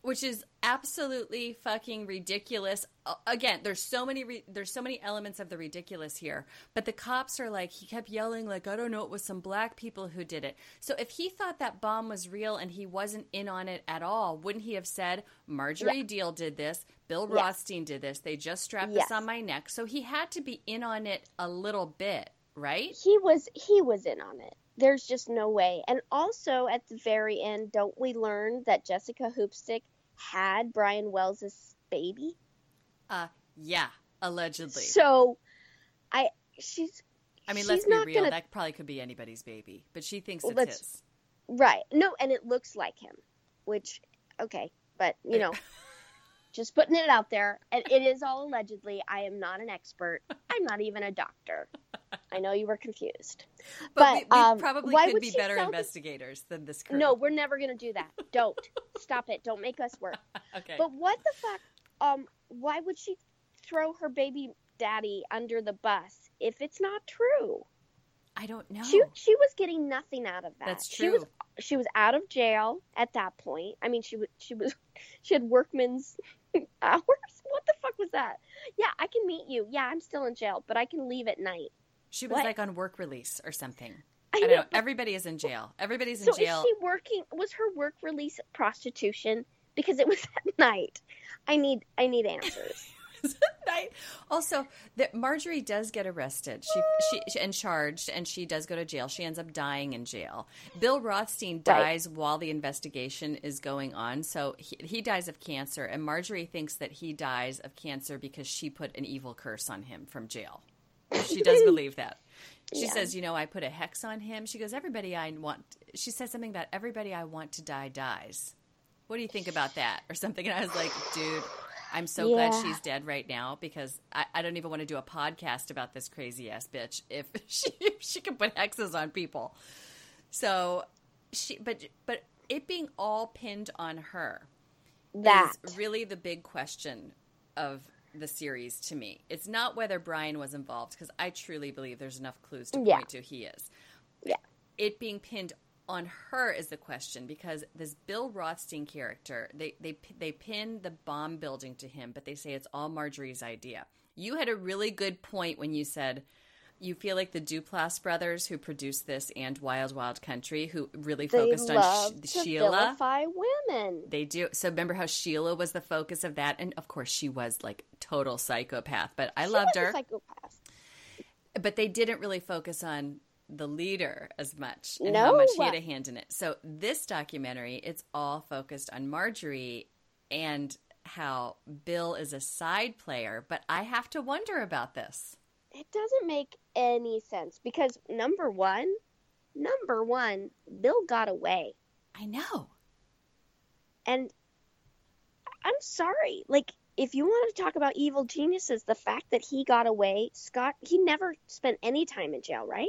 Which is absolutely fucking ridiculous. Again, there's so many re- there's so many elements of the ridiculous here. But the cops are like, he kept yelling like, I don't know, it was some black people who did it. So if he thought that bomb was real and he wasn't in on it at all, wouldn't he have said, Marjorie yeah. Diehl did this, Bill yeah. Rothstein did this, they just strapped yes. this on my neck. So he had to be in on it a little bit, right? He was he was in on it. There's just no way. And also at the very end, don't we learn that Jessica Hoopstick had Brian Wells' baby? Uh, yeah, allegedly. So, I, she's, I mean, she's let's be real, gonna, that probably could be anybody's baby, but she thinks it's his. Right. No, and it looks like him, which, okay, but, you know, just putting it out there, and it is all allegedly. I am not an expert. I'm not even a doctor. I know you were confused. But, but we, we um, probably could be better investigators this? than this crew. No, we're never going to do that. Don't. Stop it. Don't make us work. Okay. But what the fuck? Um, why would she throw her baby daddy under the bus if it's not true? I don't know. She she was getting nothing out of that. That's true. She was she was out of jail at that point. I mean, she was she was she had workman's hours. What the fuck was that? Yeah, I can meet you. Yeah, I'm still in jail, but I can leave at night. She was what? like on work release or something. I, I don't know. know. Everybody is in jail. Everybody's in so jail. So is she working? Was her work release prostitution? Because it was at night. I need I need answers. It was at night. Also, that Marjorie does get arrested. She she, she and charged, and she does go to jail. She ends up dying in jail. Bill Rothstein dies right. while the investigation is going on. So he, he dies of cancer, and Marjorie thinks that he dies of cancer because she put an evil curse on him from jail. She does believe that. She yeah. says, you know, I put a hex on him. She goes, everybody I want. She says something about everybody I want to die dies. What do you think about that? Or something. And I was like, dude, I'm so yeah. glad she's dead right now, because I, I don't even want to do a podcast about this crazy ass bitch if she, if she can put hexes on people. So she, but, but it being all pinned on her, that is really the big question of the series to me. It's not whether Brian was involved, because I truly believe there's enough clues to point yeah. to he is. Yeah. It being pinned on her is the question, because this Bill Rothstein character, they they they pin the bomb building to him, but they say it's all Marjorie's idea. You had a really good point when you said you feel like the Duplass brothers, who produced this and Wild Wild Country, who really they focused on Sh- Sheila. They love to vilify women. They do. So remember how Sheila was the focus of that? And, of course, she was, like, total psychopath. But I she loved her. She was a psychopath. But they didn't really focus on the leader as much and no. how much he had a hand in it. So this documentary, it's all focused on Marjorie and how Bill is a side player. But I have to wonder about this. It doesn't make any sense because, number one, number one, Bill got away. I know. And I'm sorry. Like, if you want to talk about evil geniuses, the fact that he got away, Scott, he never spent any time in jail, right?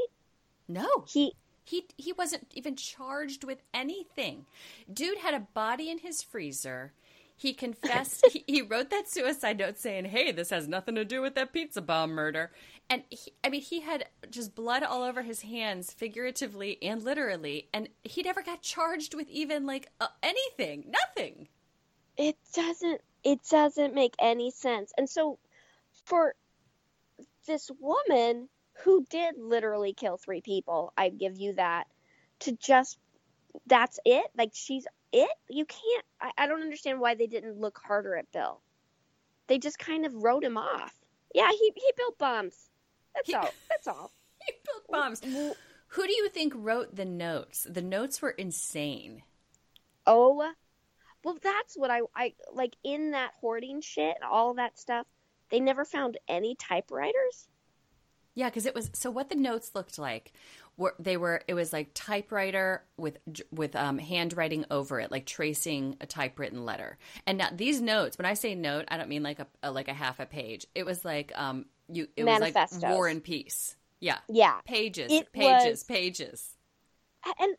No. He he he wasn't even charged with anything. Dude had a body in his freezer. He confessed. he, he wrote that suicide note saying, hey, this has nothing to do with that pizza bomb murder. And, he, I mean, he had just blood all over his hands, figuratively and literally. And he never got charged with even, like, uh, anything. Nothing. It doesn't, it doesn't make any sense. And so for this woman who did literally kill three people, I give you that, to just, that's it? Like, she's it? You can't, I, I don't understand why they didn't look harder at Bill. They just kind of wrote him off. Yeah, he, he built bombs. That's he, all. That's all. He built bombs. Who do you think wrote the notes? The notes were insane. Oh, well, that's what I, I like in that hoarding shit, all that stuff. They never found any typewriters. Yeah, because it was, so what the notes looked like were, they were, it was like typewriter with with um, handwriting over it, like tracing a typewritten letter. And now these notes, when I say note, I don't mean like a, a like a half a page. It was like um you it Manifestos. Was like War and Peace. Yeah. Yeah. Pages, it pages, was, pages. And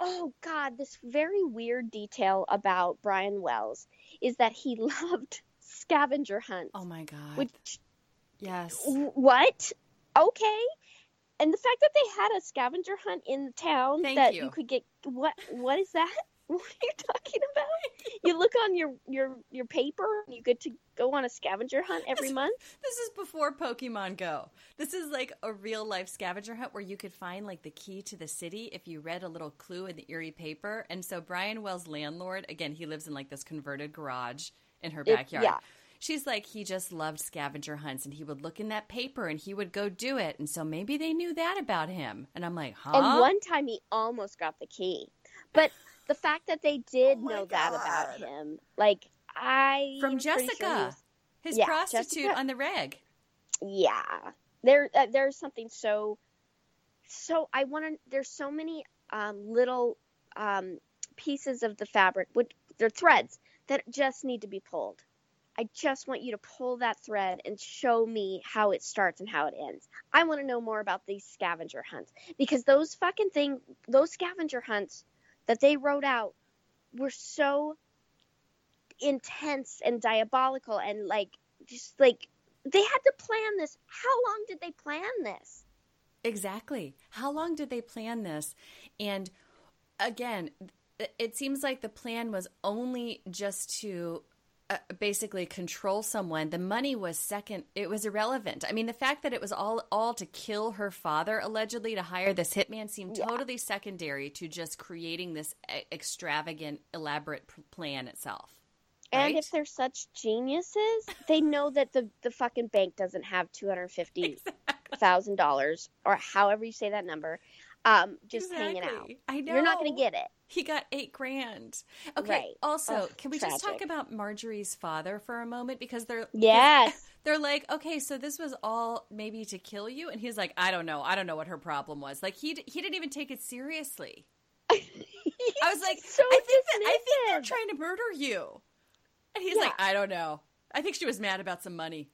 oh God, this very weird detail about Brian Wells is that he loved scavenger hunts. Oh my God. Which, yes. What? Okay, and the fact that they had a scavenger hunt in the town Thank that you. you could get what what is that? What are you talking about? You look on your your your paper and you get to go on a scavenger hunt every this, month. This is before Pokemon Go. This is like a real life scavenger hunt where you could find like the key to the city if you read a little clue in the Erie paper. And so Brian Wells' landlord, again, he lives in like this converted garage in her backyard. It, yeah. She's like, he just loved scavenger hunts, and he would look in that paper, and he would go do it. And so maybe they knew that about him. And I'm like, huh? And one time he almost got the key. But the fact that they did oh know God. that about him, like, I... From Jessica, sure was, his yeah, prostitute Jessica, on the reg. Yeah. There, uh, there's something so... So I want to... There's so many um, little um, pieces of the fabric, which, they're threads, that just need to be pulled. I just want you to pull that thread and show me how it starts and how it ends. I want to know more about these scavenger hunts because those fucking thing, those scavenger hunts that they wrote out were so intense and diabolical and like, just like they had to plan this. How long did they plan this? Exactly. How long did they plan this? And again, it seems like the plan was only just to Uh, basically control someone. The money was second. It was irrelevant. I mean, the fact that it was all all to kill her father, allegedly, to hire this hitman seemed yeah. totally secondary to just creating this extravagant, elaborate plan itself. Right? And if they're such geniuses, they know that the, the fucking bank doesn't have two hundred fifty thousand dollars exactly. or however you say that number. Um, just exactly. hanging out. I know. You're not going to get it. He got eight grand. Okay. Right. Also, Ugh, can we tragic. just talk about Marjorie's father for a moment? Because they're yes. they're like, okay, so this was all maybe to kill you, and he's like, I don't know, I don't know what her problem was. Like he he didn't even take it seriously. I was like, so I think that, I think they're trying to murder you, and he's yeah. like, I don't know. I think she was mad about some money.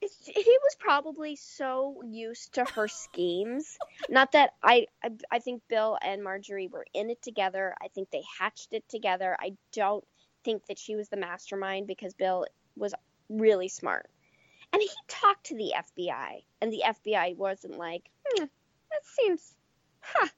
He was probably so used to her schemes. Not that I, I, I think Bill and Marjorie were in it together. I think they hatched it together. I don't think that she was the mastermind because Bill was really smart. And he talked to the F B I, and the F B I wasn't like, hmm, that seems, huh,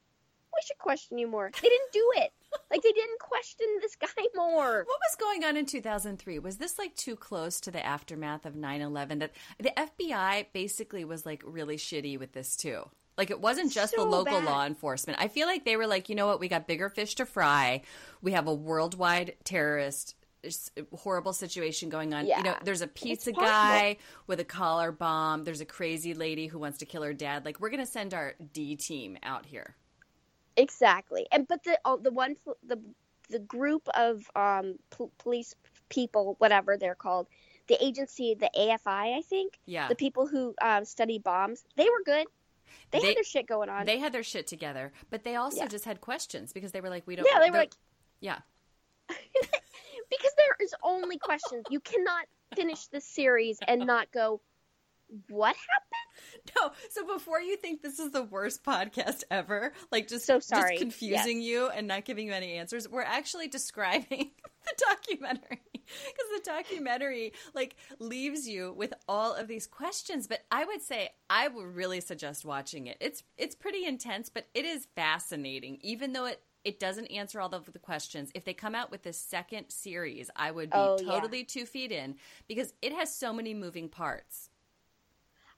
we should question you more. They didn't do it. Like, they didn't question this guy more. What was going on in two thousand three? Was this, like, too close to the aftermath of nine eleven? That the F B I basically was, like, really shitty with this, too. Like, it wasn't just so the local bad. law enforcement. I feel like they were like, you know what? We got bigger fish to fry. We have a worldwide terrorist horrible situation going on. Yeah. You know, there's a pizza guy with a collar bomb. There's a crazy lady who wants to kill her dad. Like, we're going to send our D team out here. Exactly. And but the the one the the group of um pl- police people, whatever they're called, the agency, the A F I, I think. Yeah. The people who um, study bombs, they were good. They, they had their shit going on. They had their shit together, but they also yeah. just had questions because they were like, we don't. Yeah, they were like, yeah. Because there is only questions. You cannot finish this series and not go, what happened? No. So before you think this is the worst podcast ever, like just, so sorry. just confusing yes. you and not giving you any answers, we're actually describing the documentary because the documentary like leaves you with all of these questions. But I would say I would really suggest watching it. It's it's pretty intense, but it is fascinating, even though it It doesn't answer all the, the questions. If they come out with this second series, I would be oh, totally yeah. two feet in because it has so many moving parts.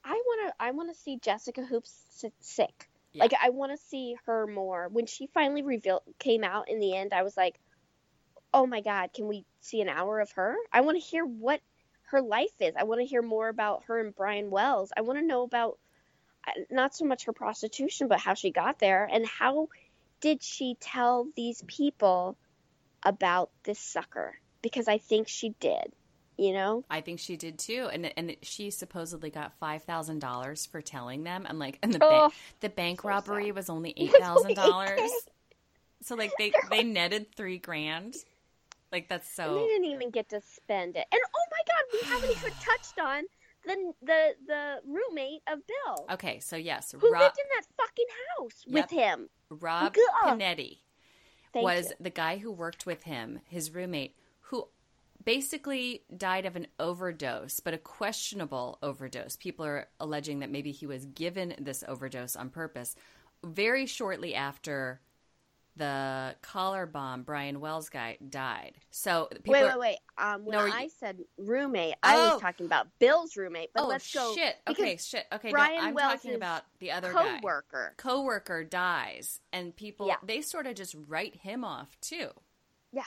I wanna, I wanna see Jessica Hoopsick. Yeah. Like, I wanna see her more. When she finally revealed, came out in the end, I was like, oh my god, can we see an hour of her? I wanna hear what her life is. I wanna hear more about her and Brian Wells. I wanna know about not so much her prostitution, but how she got there and how did she tell these people about this sucker? Because I think she did, you know? I think she did, too. And and she supposedly got five thousand dollars for telling them. I'm like, and the, oh, ba- the bank so robbery sad. was only eight thousand dollars. So, like, they, they netted three grand. Like, that's so... And they didn't even get to spend it. And, oh, my God, we haven't even touched on... The, the the roommate of Bill. Okay, so yes. Who Rob, lived in that fucking house yep, with him. Rob Ugh. Panetti Thank was you. the guy who worked with him, his roommate, who basically died of an overdose, but a questionable overdose. People are alleging that maybe he was given this overdose on purpose. Very shortly after the collar bomb, Brian Wells guy, died. So people wait, wait, wait. Um, when no, I you... said roommate, I oh. was talking about Bill's roommate. But oh, let's go. Shit. Okay, shit. Okay, Brian no, I'm Wells talking about the other co-worker. guy. Co-worker dies, and people yeah. they sort of just write him off too. Yeah.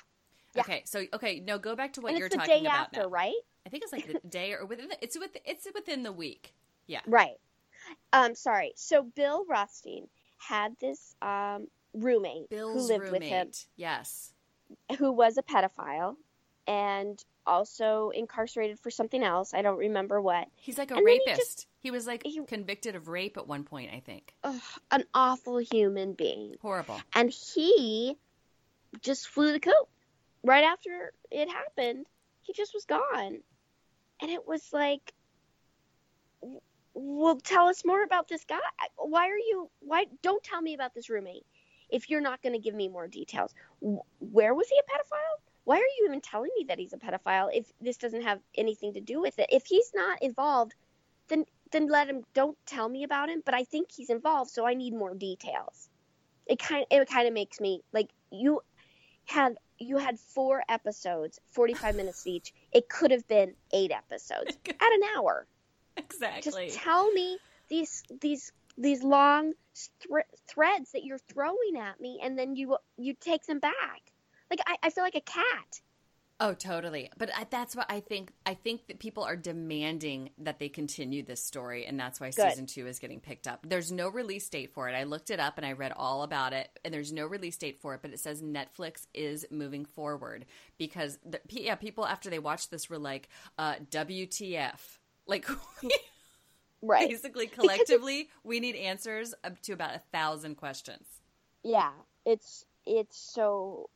yeah. Okay. So okay, no, go back to what and you're it's talking the day about after, now. Right? I think it's like the day or within. The, it's with it's within the week. Yeah. Right. Um. Sorry. So Bill Rothstein had this um. roommate Bill's who lived roommate. with him, yes, who was a pedophile and also incarcerated for something else. I don't remember what. He's like a and rapist. He, just, he was like he, convicted of rape at one point, I think. Ugh, an awful human being. Horrible. And he just flew the coop right after it happened. He just was gone, and it was like, well, tell us more about this guy. Why are you? Why don't tell me about this roommate? If you're not going to give me more details, where was he a pedophile? Why are you even telling me that he's a pedophile if this doesn't have anything to do with it? If he's not involved, then then let him. Don't tell me about him. But I think he's involved, so I need more details. It kind it kind of makes me like you had you had four episodes, forty-five minutes each. It could have been eight episodes at an hour. Exactly. Just tell me these these. these long thre- threads that you're throwing at me, and then you you take them back. Like, I, I feel like a cat. Oh, totally. But I, that's what I think. I think that people are demanding that they continue this story, and that's why Good. season two is getting picked up. There's no release date for it. I looked it up, and I read all about it, and there's no release date for it, but it says Netflix is moving forward because the, yeah, people, after they watched this, were like, uh, W T F. Like, Right. Basically, collectively, we need answers up to about a thousand questions. Yeah, it's it's so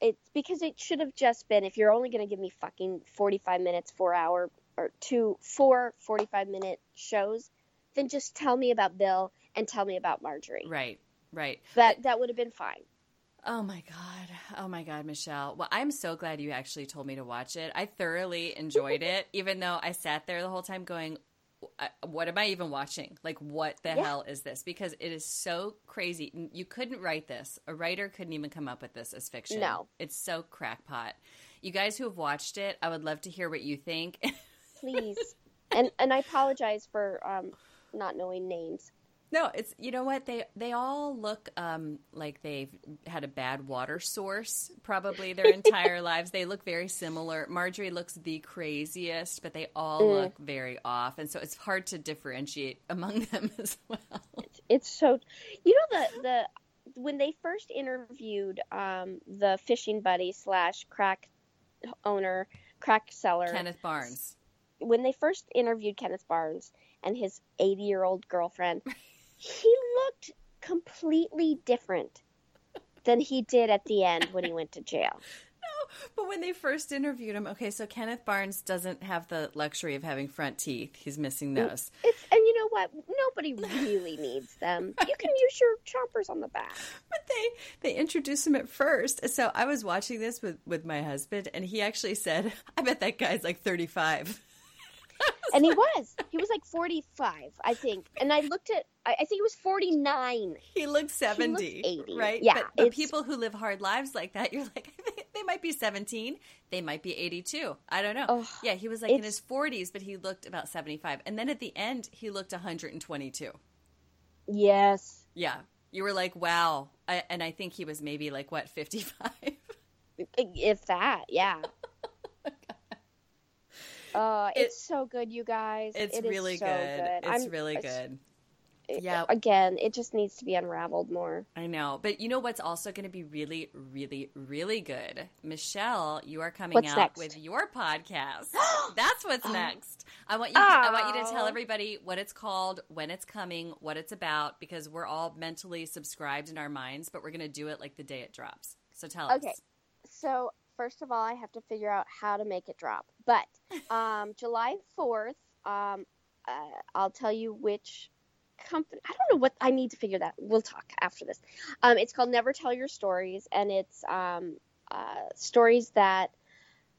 it's because it should have just been, if you're only going to give me fucking forty-five minutes, four hour or two, four forty-five minute shows, then just tell me about Bill and tell me about Marjorie. Right, right. That but, that would have been fine. Oh, my God. Oh, my God, Michelle. Well, I'm so glad you actually told me to watch it. I thoroughly enjoyed it, even though I sat there the whole time going, what am I even watching? Like, what the yeah. hell is this? Because it is so crazy. You couldn't write this. A writer couldn't even come up with this as fiction. No. It's so crackpot. You guys who have watched it, I would love to hear what you think. Please. And and I apologize for um, not knowing names. No, it's, you know what, they they all look um, like they've had a bad water source probably their entire lives. They look very similar. Marjorie looks the craziest, but they all mm. look very off, and so it's hard to differentiate among them as well. It's, it's so, you know, the the when they first interviewed um, the fishing buddy slash crack owner, crack seller, Kenneth Barnes. When they first interviewed Kenneth Barnes and his eighty-year-old girlfriend. He looked completely different than he did at the end when he went to jail. No, but when they first interviewed him, okay, so Kenneth Barnes doesn't have the luxury of having front teeth. He's missing those. It's, and you know what? Nobody really needs them. You can use your chompers on the back. But they, they introduced him at first. So I was watching this with, with my husband, and he actually said, I bet that guy's like thirty-five. And he was. He was like forty-five, I think. And I looked at, I think he was forty-nine. He looked seventy. He looked eighty. Right? Yeah. But, but people who live hard lives like that, you're like, they, they might be seventeen. They might be eighty-two. I don't know. Oh, yeah, he was like in his forties, but he looked about seventy-five. And then at the end, he looked one hundred twenty-two. Yes. Yeah. You were like, wow. I, and I think he was maybe like, what, fifty-five? If that, yeah. Uh, it's it, so good, you guys. It's it really so good. good. It's I'm, really good. It, yeah. Again, it just needs to be unraveled more. I know. But you know what's also going to be really, really, really good? Michele, you are coming what's out next? With your podcast. That's what's oh. next. I want you to, oh. I want you to tell everybody what it's called, when it's coming, what it's about, because we're all mentally subscribed in our minds, but we're going to do it like the day it drops. So tell okay. us. Okay. So first of all, I have to figure out how to make it drop. But um, July fourth, um, uh, I'll tell you which company. I don't know what I need to figure that. We'll talk after this. Um, it's called Never Tell Your Stories, and it's um, uh, stories that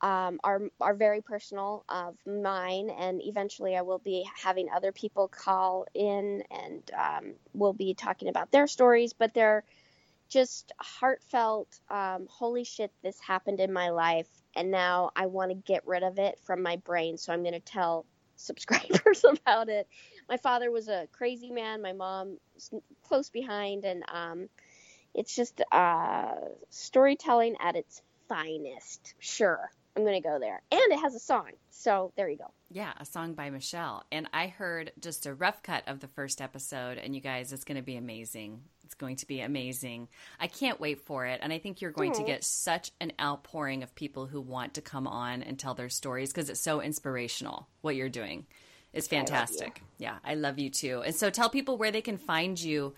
um, are are very personal of mine. And eventually, I will be having other people call in, and um, we'll be talking about their stories. But they're just heartfelt, um, holy shit, this happened in my life, and now I want to get rid of it from my brain, so I'm going to tell subscribers about it. My father was a crazy man. My mom was close behind, and um, it's just uh, storytelling at its finest. Sure, I'm going to go there. And it has a song, so there you go. Yeah, a song by Michele. And I heard just a rough cut of the first episode, and you guys, it's going to be amazing. It's going to be amazing. I can't wait for it. And I think you're going to get such an outpouring of people who want to come on and tell their stories because it's so inspirational what you're doing. It's fantastic. I yeah, I love you too. And so tell people where they can find you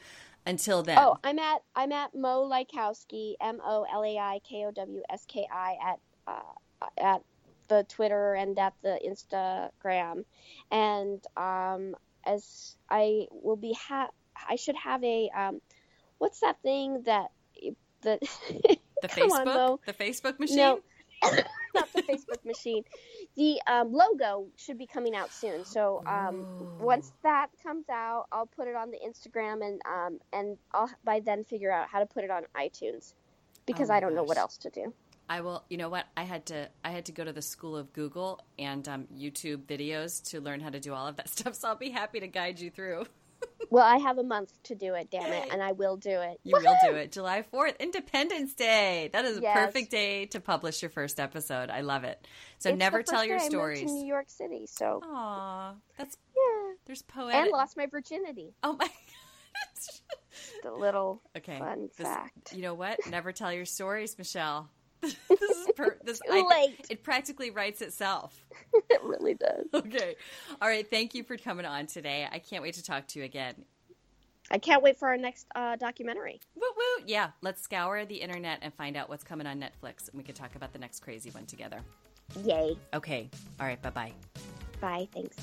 until then. Oh, I'm at I'm at Mo Laikowski, M O L A I K O W S K I at uh, at the Twitter and at the Instagram. And um, as I will be ha- I should have a um, – what's that thing that the the Facebook on, Mo. the Facebook machine? No, not the Facebook machine. The um, logo should be coming out soon. So um, once that comes out, I'll put it on the Instagram, and um, and I'll by then figure out how to put it on iTunes because oh I don't gosh. know what else to do. I will. You know what? I had to. I had to go to the school of Google and um, YouTube videos to learn how to do all of that stuff. So I'll be happy to guide you through. Well, I have a month to do it, damn it, and I will do it. You Woo-hoo! Will do it. July fourth, Independence Day. That is yes. a perfect day to publish your first episode. I love it. So it's never tell your stories. I moved to New York City, so. Aw, that's yeah. There's poetic. And lost my virginity. Oh my God. Just a little okay. fun this, fact. You know what? Never tell your stories, Michele. This is per- this, Too I, late. It practically writes itself. It really does. Okay. All right. Thank you for coming on today. I can't wait to talk to you again. I can't wait for our next uh, documentary. Woo woo. Yeah. Let's scour the internet and find out what's coming on Netflix, and we can talk about the next crazy one together. Yay. Okay. All right. Bye-bye. Bye. Thanks.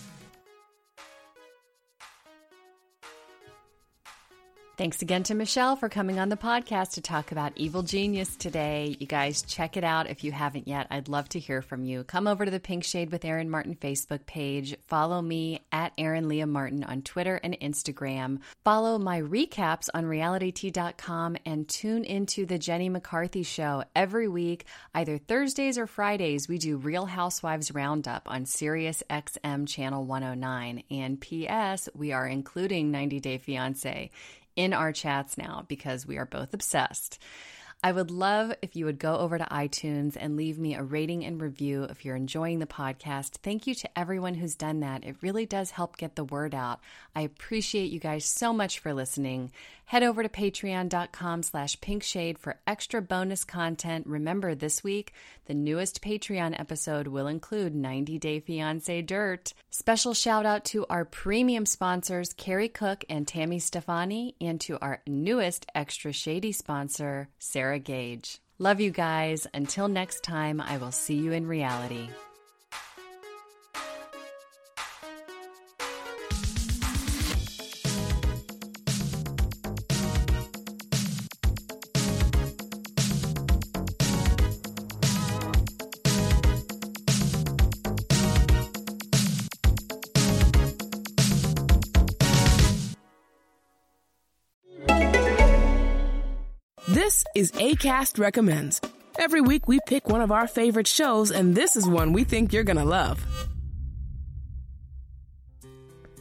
Thanks again to Michele for coming on the podcast to talk about Evil Genius today. You guys, check it out if you haven't yet. I'd love to hear from you. Come over to the Pink Shade with Erin Martin Facebook page. Follow me at Erin Leah Martin on Twitter and Instagram. Follow my recaps on reality t dot com and tune into the Jenny McCarthy Show every week. Either Thursdays or Fridays, we do Real Housewives Roundup on Sirius X M Channel one oh nine. And P S, we are including ninety day fiancé in our chats now because we are both obsessed. I would love if you would go over to iTunes and leave me a rating and review if you're enjoying the podcast. Thank you to everyone who's done that. It really does help get the word out. I appreciate you guys so much for listening. Head over to patreon dot com slash pinkshade for extra bonus content. Remember, this week, the newest Patreon episode will include ninety day fiancé dirt. Special shout out to our premium sponsors, Carrie Cook and Tammy Stefani, and to our newest extra shady sponsor, Sarah Gage. Love you guys. Until next time, I will see you in reality. This is Acast Recommends. Every week we pick one of our favorite shows, and this is one we think you're gonna love.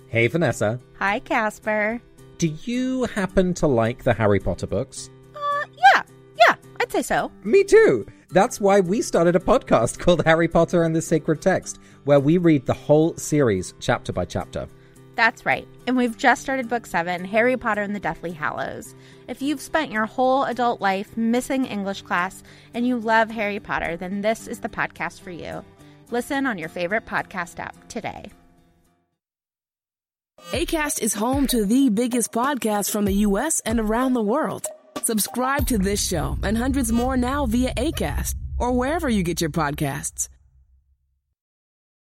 Hey, Vanessa. Hi, Casper. Do you happen to like the Harry Potter books? Uh, yeah. Yeah, I'd say so. Me too. That's why we started a podcast called Harry Potter and the Sacred Text, where we read the whole series chapter by chapter. That's right. And we've just started book seven, Harry Potter and the Deathly Hallows. If you've spent your whole adult life missing English class and you love Harry Potter, then this is the podcast for you. Listen on your favorite podcast app today. Acast is home to the biggest podcasts from the U S and around the world. Subscribe to this show and hundreds more now via Acast or wherever you get your podcasts.